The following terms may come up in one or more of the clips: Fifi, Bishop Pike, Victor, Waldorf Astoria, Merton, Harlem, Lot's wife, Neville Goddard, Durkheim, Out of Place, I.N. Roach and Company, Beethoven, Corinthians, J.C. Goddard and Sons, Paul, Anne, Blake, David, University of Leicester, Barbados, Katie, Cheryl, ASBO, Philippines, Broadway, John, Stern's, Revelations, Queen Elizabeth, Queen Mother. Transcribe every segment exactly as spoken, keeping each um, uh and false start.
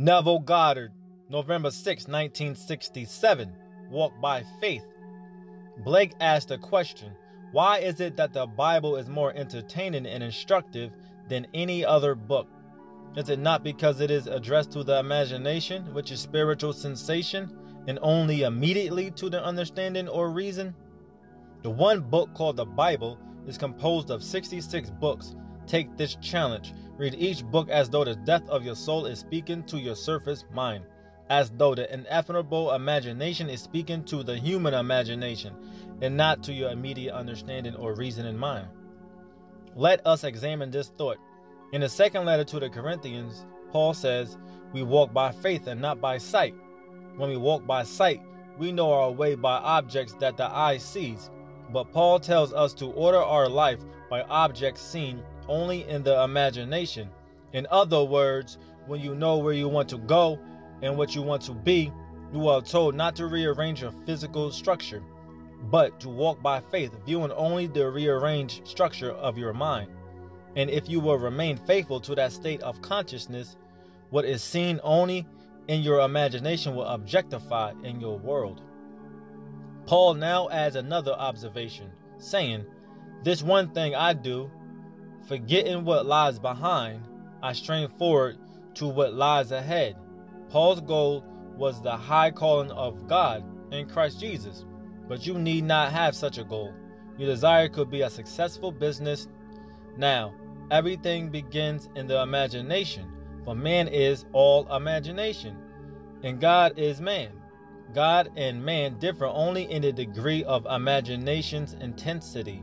Neville Goddard, November sixth, nineteen sixty-seven, Walk by Faith. Blake asked the question, why is it that the Bible is more entertaining and instructive than any other book? Is it not because it is addressed to the imagination, which is spiritual sensation, and only immediately to the understanding or reason? The one book called the Bible is composed of sixty-six books. Take this challenge. Read each book as though the depth of your soul is speaking to your surface mind, as though the ineffable imagination is speaking to the human imagination, and not to your immediate understanding or reasoning mind. Let us examine this thought. In the second letter to the Corinthians, Paul says, we walk by faith and not by sight. When we walk by sight, we know our way by objects that the eye sees. But Paul tells us to order our life by objects seen only in the imagination. In other words, when you know where you want to go and what you want to be, you are told not to rearrange your physical structure, but to walk by faith, viewing only the rearranged structure of your mind. And if you will remain faithful to that state of consciousness, what is seen only in your imagination will objectify in your world. Paul now adds another observation, saying, this one thing I do, forgetting what lies behind, I strain forward to what lies ahead. Paul's goal was the high calling of God in Christ Jesus, but you need not have such a goal. Your desire could be a successful business. Now, everything begins in the imagination, for man is all imagination, and God is man. God and man differ only in the degree of imagination's intensity.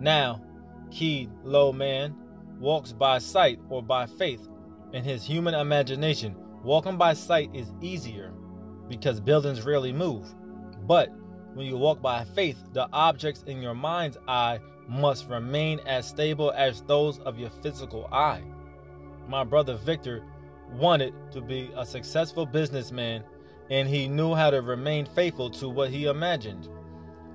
Now, he, lo man, walks by sight or by faith in his human imagination. Walking by sight is easier because buildings rarely move. But when you walk by faith, the objects in your mind's eye must remain as stable as those of your physical eye. My brother Victor wanted to be a successful businessman, and he knew how to remain faithful to what he imagined.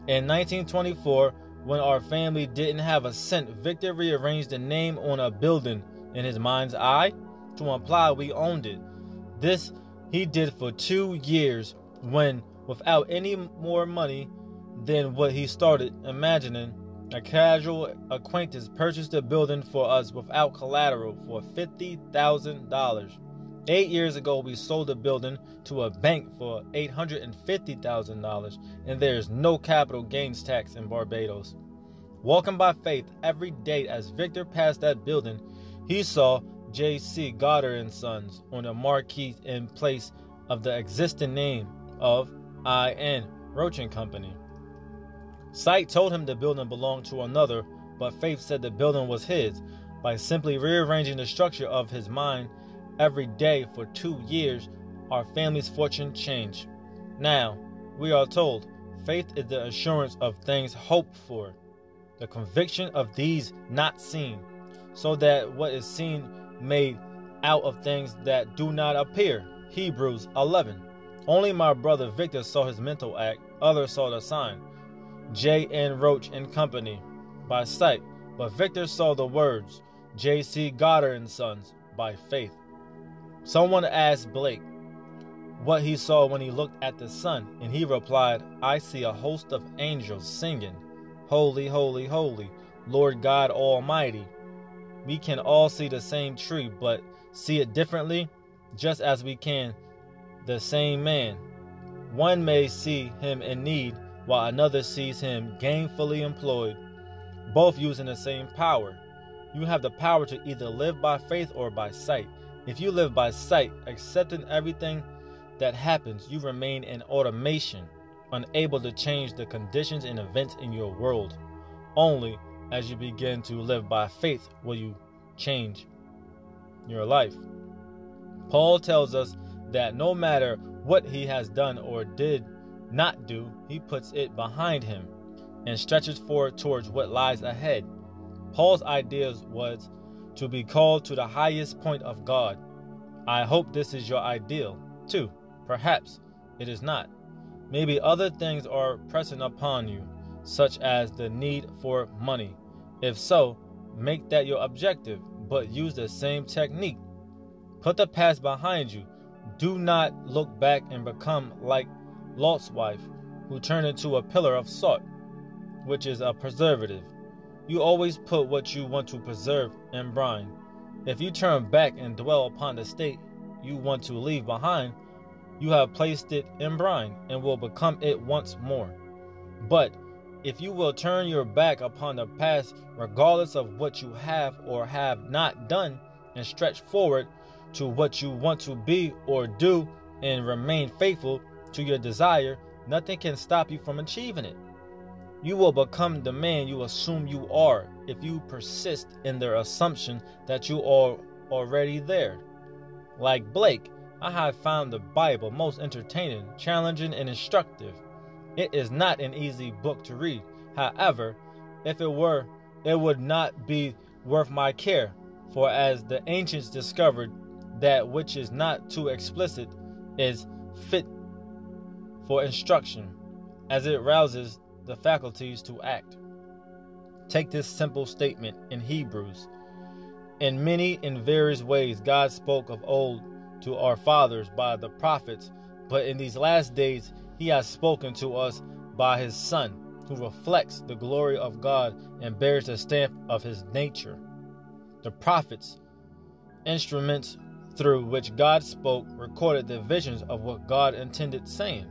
In nineteen twenty-four, when our family didn't have a cent, Victor rearranged the name on a building in his mind's eye to imply we owned it. This he did for two years when, without any more money than what he started imagining, a casual acquaintance purchased a building for us without collateral for fifty thousand dollars. Eight years ago, we sold the building to a bank for eight hundred fifty thousand dollars, and there is no capital gains tax in Barbados. Walking by faith every day as Victor passed that building, he saw J C Goddard and Sons on the marquee in place of the existing name of I N Roach and Company. Sight told him the building belonged to another, but faith said the building was his. By simply rearranging the structure of his mind every day for two years, our family's fortune changed. Now, we are told, faith is the assurance of things hoped for, the conviction of these not seen, so that what is seen made out of things that do not appear. Hebrews eleven. Only my brother Victor saw his mental act, others saw the sign. J N Roach and Company, by sight, but Victor saw the words, J C Goddard and Sons, by faith. Someone asked Blake what he saw when he looked at the sun, and he replied, I see a host of angels singing, holy, holy, holy, Lord God Almighty. We can all see the same tree, but see it differently, just as we can the same man. One may see him in need, while another sees him gainfully employed, both using the same power. You have the power to either live by faith or by sight. If you live by sight, accepting everything that happens, you remain in automation, unable to change the conditions and events in your world. Only as you begin to live by faith will you change your life. Paul tells us that no matter what he has done or did not do, he puts it behind him and stretches forward towards what lies ahead. Paul's ideas was to be called to the highest point of God. I hope this is your ideal, too. Perhaps it is not. Maybe other things are pressing upon you, such as the need for money. If so, make that your objective, but use the same technique. Put the past behind you, Do not look back and become like Lot's wife, who turned into a pillar of salt, which is a preservative. You always put what you want to preserve in brine. If you turn back and dwell upon the state you want to leave behind, you have placed it in brine and will become it once more. But if you will turn your back upon the past, regardless of what you have or have not done, and stretch forward to what you want to be or do, and remain faithful to your desire, nothing can stop you from achieving it. You will become the man you assume you are if you persist in their assumption that you are already there. Like Blake, I have found the Bible most entertaining, challenging, and instructive. It is not an easy book to read. However, if it were, it would not be worth my care. For as the ancients discovered, that which is not too explicit is fit for instruction, as it rouses the faculties to act. Take this simple statement in Hebrews. In many and various ways God spoke of old to our fathers by the prophets, but in these last days he has spoken to us by his Son, who reflects the glory of God and bears the stamp of his nature. The prophets, instruments through which God spoke, recorded the visions of what God intended, saying,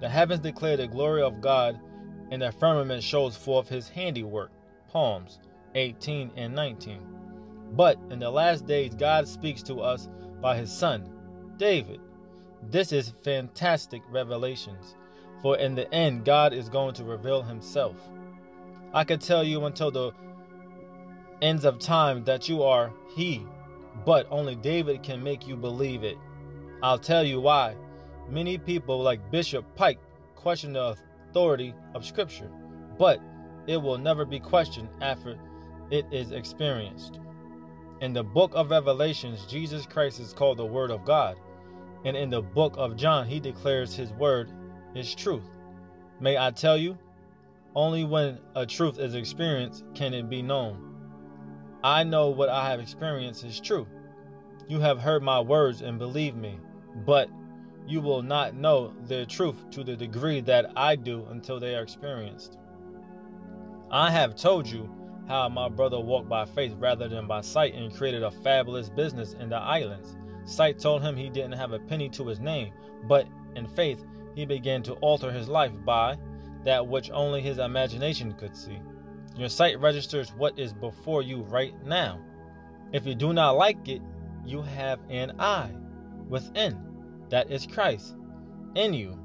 "The heavens declare the glory of God, and the firmament shows forth his handiwork." Psalms eighteen and nineteen. But in the last days, God speaks to us by his son, David. This is fantastic revelations, for in the end, God is going to reveal himself. I could tell you until the ends of time that you are he, but only David can make you believe it. I'll tell you why. Many people like Bishop Pike question the authority of Scripture, but it will never be questioned after it is experienced. In the book of Revelations, Jesus Christ is called the Word of God, and in the book of John, he declares his word is truth. May I tell you, only when a truth is experienced can it be known. I know what I have experienced is true. You have heard my words and believe me, but you will not know their truth to the degree that I do until they are experienced. I have told you how my brother walked by faith rather than by sight and created a fabulous business in the islands. Sight told him he didn't have a penny to his name, but in faith he began to alter his life by that which only his imagination could see. Your sight registers what is before you right now. If you do not like it, you have an eye within. That is Christ in you.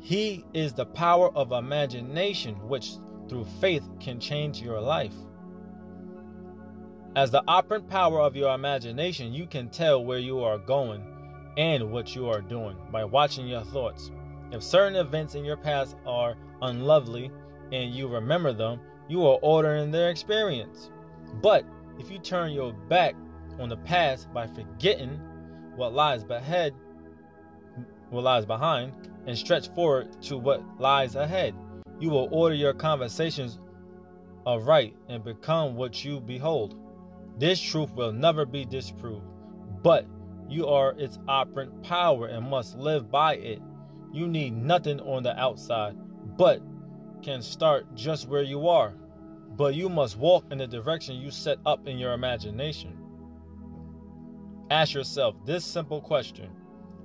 He is the power of imagination, which through faith can change your life. As the operant power of your imagination, you can tell where you are going and what you are doing by watching your thoughts. If certain events in your past are unlovely and you remember them, you are ordering their experience. But if you turn your back on the past by forgetting what lies ahead, what lies behind, and stretch forward to what lies ahead, you will order your conversations aright and become what you behold. This truth will never be disproved, but you are its operant power and must live by it. You need nothing on the outside, but can start just where you are, but you must walk in the direction you set up in your imagination. Ask yourself this simple question: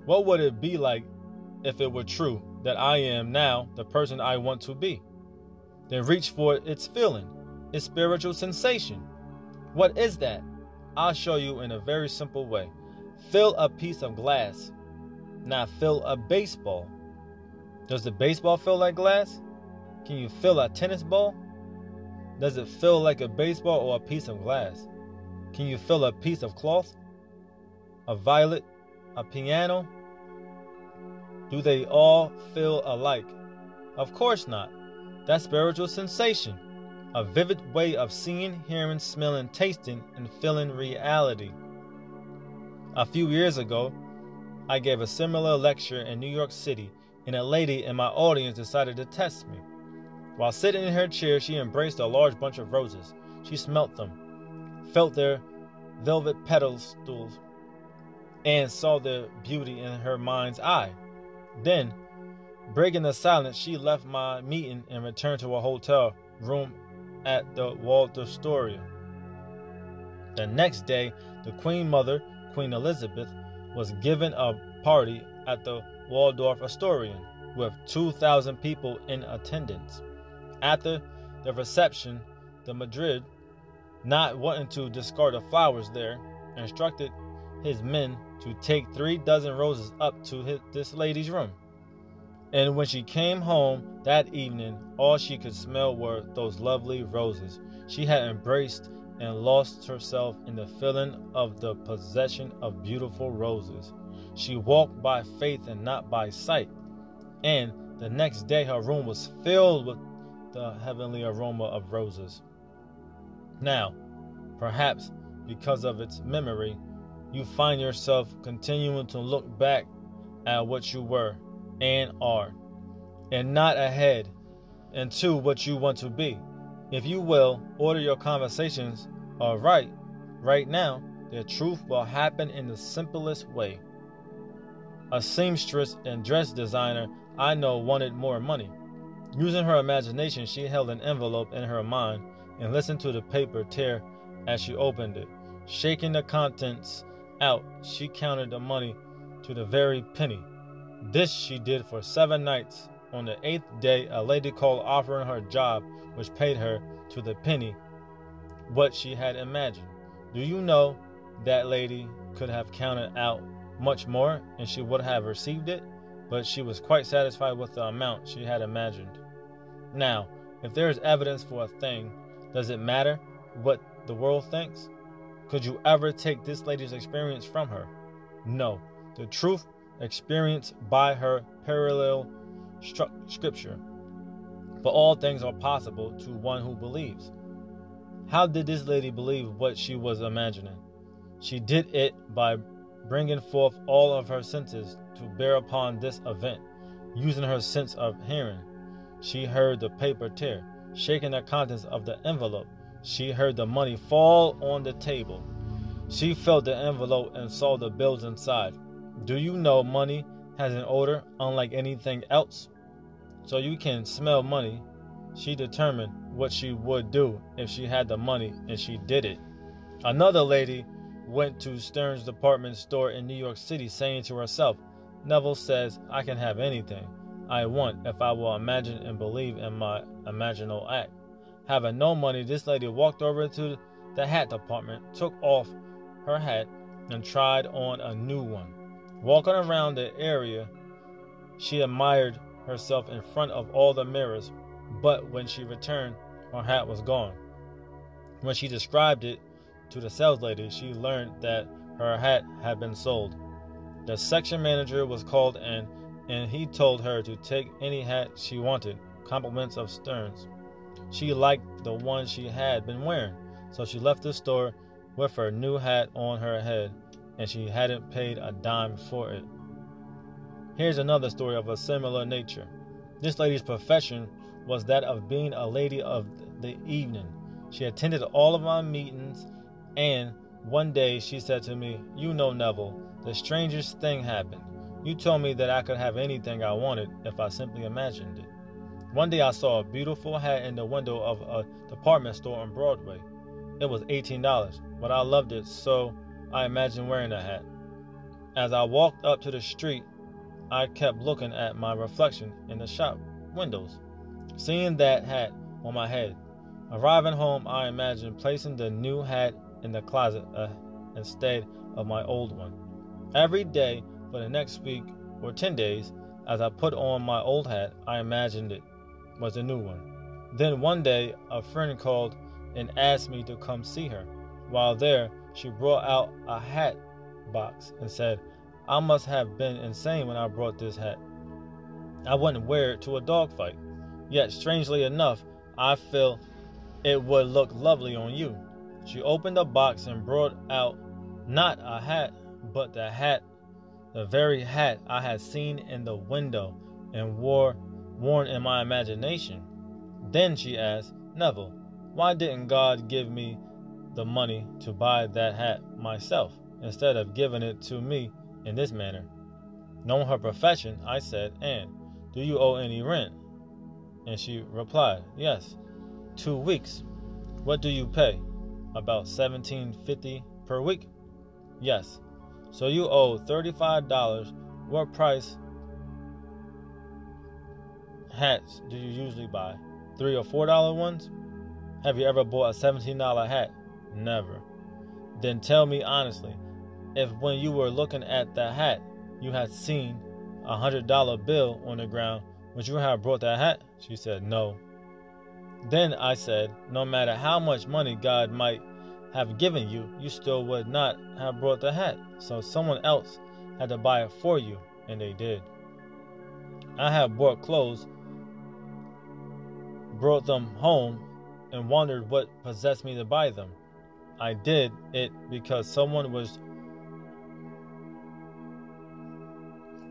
what would it be like if it were true that I am now the person I want to be? Then reach for its feeling, its spiritual sensation. What is that? I'll show you in a very simple way. Fill a piece of glass. Now fill a baseball. Does the baseball feel like glass? Can you feel a tennis ball? Does it feel like a baseball or a piece of glass? Can you feel a piece of cloth? A violet? A piano? Do they all feel alike? Of course not. That's spiritual sensation, a vivid way of seeing, hearing, smelling, tasting, and feeling reality. A few years ago, I gave a similar lecture in New York City, and a lady in my audience decided to test me. While sitting in her chair, she embraced a large bunch of roses. She smelt them, felt their velvet petals, Anne saw the beauty in her mind's eye. Then, breaking the silence, she left my meeting and returned to a hotel room at the Waldorf Astoria. The next day, the Queen Mother, Queen Elizabeth, was given a party at the Waldorf Astoria with two thousand people in attendance. After the reception, the Madrid, not wanting to discard the flowers there, instructed his men to take three dozen roses up to his, this lady's room. And when she came home that evening, all she could smell were those lovely roses. She had embraced and lost herself in the feeling of the possession of beautiful roses. She walked by faith and not by sight. And the next day her room was filled with the heavenly aroma of roses. Now, perhaps because of its memory, you find yourself continuing to look back at what you were and are, and not ahead and to what you want to be. If you will order your conversations aright right now, the truth will happen in the simplest way. A seamstress and dress designer I know wanted more money. Using her imagination, she held an envelope in her mind and listened to the paper tear as she opened it. Shaking the contents out, she counted the money to the very penny. This she did for seven nights. On the eighth day, a lady called offering her job, which paid her to the penny what she had imagined. Do you know that lady could have counted out much more and she would have received it, but she was quite satisfied with the amount she had imagined. Now, if there is evidence for a thing, does it matter what the world thinks? Could you ever take this lady's experience from her? No. The truth experienced by her parallel scripture. But all things are possible to one who believes. How did this lady believe what she was imagining? She did it by bringing forth all of her senses to bear upon this event, using her sense of hearing. She heard the paper tear, shaking the contents of the envelope. She heard the money fall on the table. She felt the envelope and saw the bills inside. Do you know money has an odor unlike anything else? So you can smell money. She determined what she would do if she had the money, and she did it. Another lady went to Stern's department store in New York City, saying to herself, Neville says I can have anything I want if I will imagine and believe in my imaginal act. Having no money, this lady walked over to the hat department, took off her hat, and tried on a new one. Walking around the area, she admired herself in front of all the mirrors, but when she returned, her hat was gone. When she described it to the sales lady, she learned that her hat had been sold. The section manager was called in, and he told her to take any hat she wanted, compliments of Stern's. She liked the one she had been wearing, so she left the store with her new hat on her head, and she hadn't paid a dime for it. Here's another story of a similar nature. This lady's profession was that of being a lady of the evening. She attended all of my meetings, and one day she said to me, "You know, Neville, the strangest thing happened. You told me that I could have anything I wanted if I simply imagined it. One day I saw a beautiful hat in the window of a department store on Broadway. It was eighteen dollars, but I loved it, so I imagined wearing the hat. As I walked up to the street, I kept looking at my reflection in the shop windows, seeing that hat on my head. Arriving home, I imagined placing the new hat in the closet uh, instead of my old one. Every day for the next week or ten days, as I put on my old hat, I imagined it was a new one. Then one day, a friend called and asked me to come see her. While there, she brought out a hat box and said, I must have been insane when I brought this hat. I wouldn't wear it to a dogfight. Yet, strangely enough, I feel it would look lovely on you. She opened the box and brought out not a hat, but the hat, the very hat I had seen in the window and wore, worn in my imagination. Then she asked, Neville, why didn't God give me the money to buy that hat myself? instead of giving it to me in this manner. Knowing her profession, I said, Anne, do you owe any rent? And she replied, yes, two weeks. What do you pay? About seventeen fifty per week? Yes. So you owe thirty-five dollars. What price hats do you usually buy? Three or four dollar ones? Have you ever bought a seventeen dollar hat? Never. Then tell me honestly, if when you were looking at the hat, you had seen a one hundred dollar bill on the ground, would you have brought that hat? She said, no. Then I said, no matter how much money God might have given you, you still would not have brought the hat. So someone else had to buy it for you, and they did. I have bought clothes, brought them home, and wondered what possessed me to buy them. I did it because someone was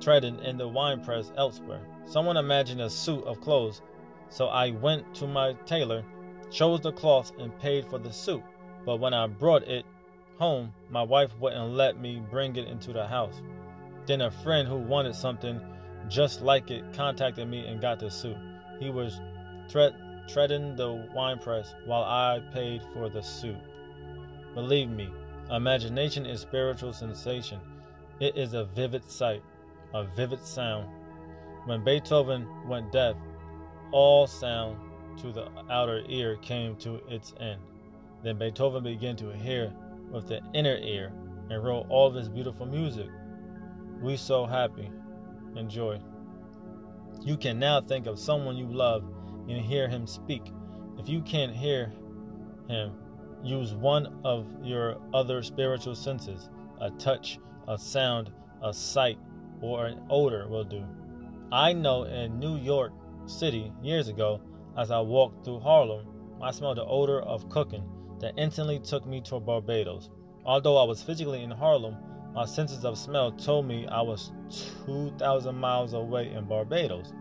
treading in the winepress elsewhere. Someone imagined a suit of clothes, so I went to my tailor, chose the cloth, and paid for the suit. But when I brought it home, my wife wouldn't let me bring it into the house. Then a friend who wanted something just like it contacted me and got the suit. He was tre- treading the winepress while I paid for the suit. Believe me, imagination is spiritual sensation. It is a vivid sight, a vivid sound. When Beethoven went deaf, all sound to the outer ear came to its end. Then Beethoven began to hear with the inner ear and wrote all this beautiful music. We so happy. Enjoy. You can now think of someone you love and hear him speak. If you can't hear him, use one of your other spiritual senses. A touch, a sound, a sight, or an odor will do. I know in New York City years ago, as I walked through Harlem, I smelled the odor of cooking that instantly took me to Barbados. Although I was physically in Harlem, my senses of smell told me I was two thousand miles away in Barbados.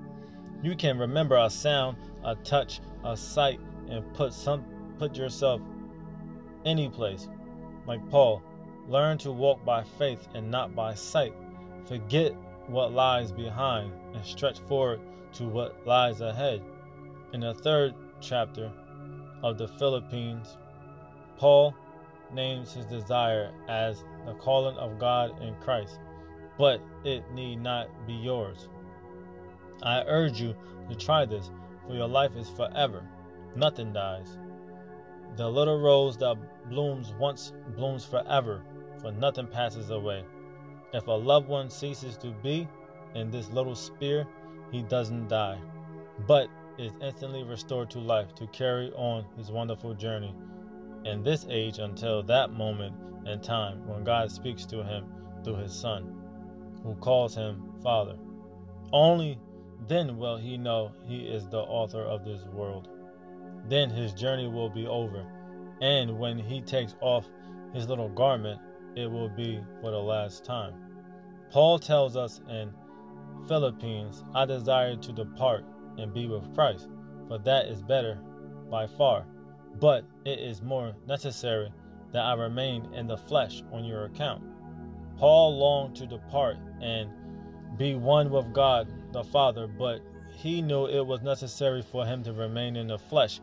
You can remember a sound, a touch, a sight, and put some put yourself any place. Like Paul, learn to walk by faith and not by sight. Forget what lies behind and stretch forward to what lies ahead. In the third chapter of the Philippines, Paul names his desire as the calling of God in Christ, but it need not be yours. I urge you to try this, for your life is forever. Nothing dies. The little rose that blooms once blooms forever, for nothing passes away. If a loved one ceases to be in this little sphere, he doesn't die, but is instantly restored to life to carry on his wonderful journey in this age until that moment in time when God speaks to him through his Son, who calls him Father. Only then will he know he is the author of this world. Then his journey will be over, and when he takes off his little garment, it will be for the last time. Paul tells us in Philippines, I desire to depart and be with Christ, for that is better by far, but it is more necessary that I remain in the flesh on your account. Paul longed to depart and be one with God the Father, but he knew it was necessary for him to remain in the flesh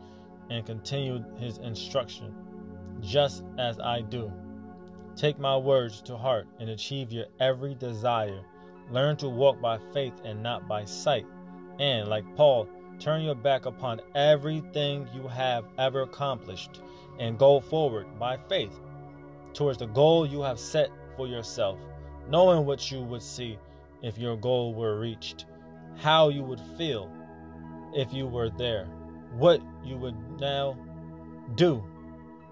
and continue his instruction, just as I do. Take my words to heart and achieve your every desire. Learn to walk by faith and not by sight. And, like Paul, turn your back upon everything you have ever accomplished and go forward by faith towards the goal you have set for yourself, knowing what you would see if your goal were reached, how you would feel if you were there, what you would now do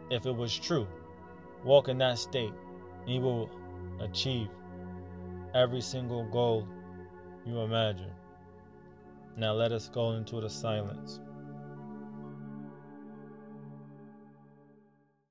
if it was true. Walk in that state, and you will achieve every single goal you imagine. Now let us go into the silence.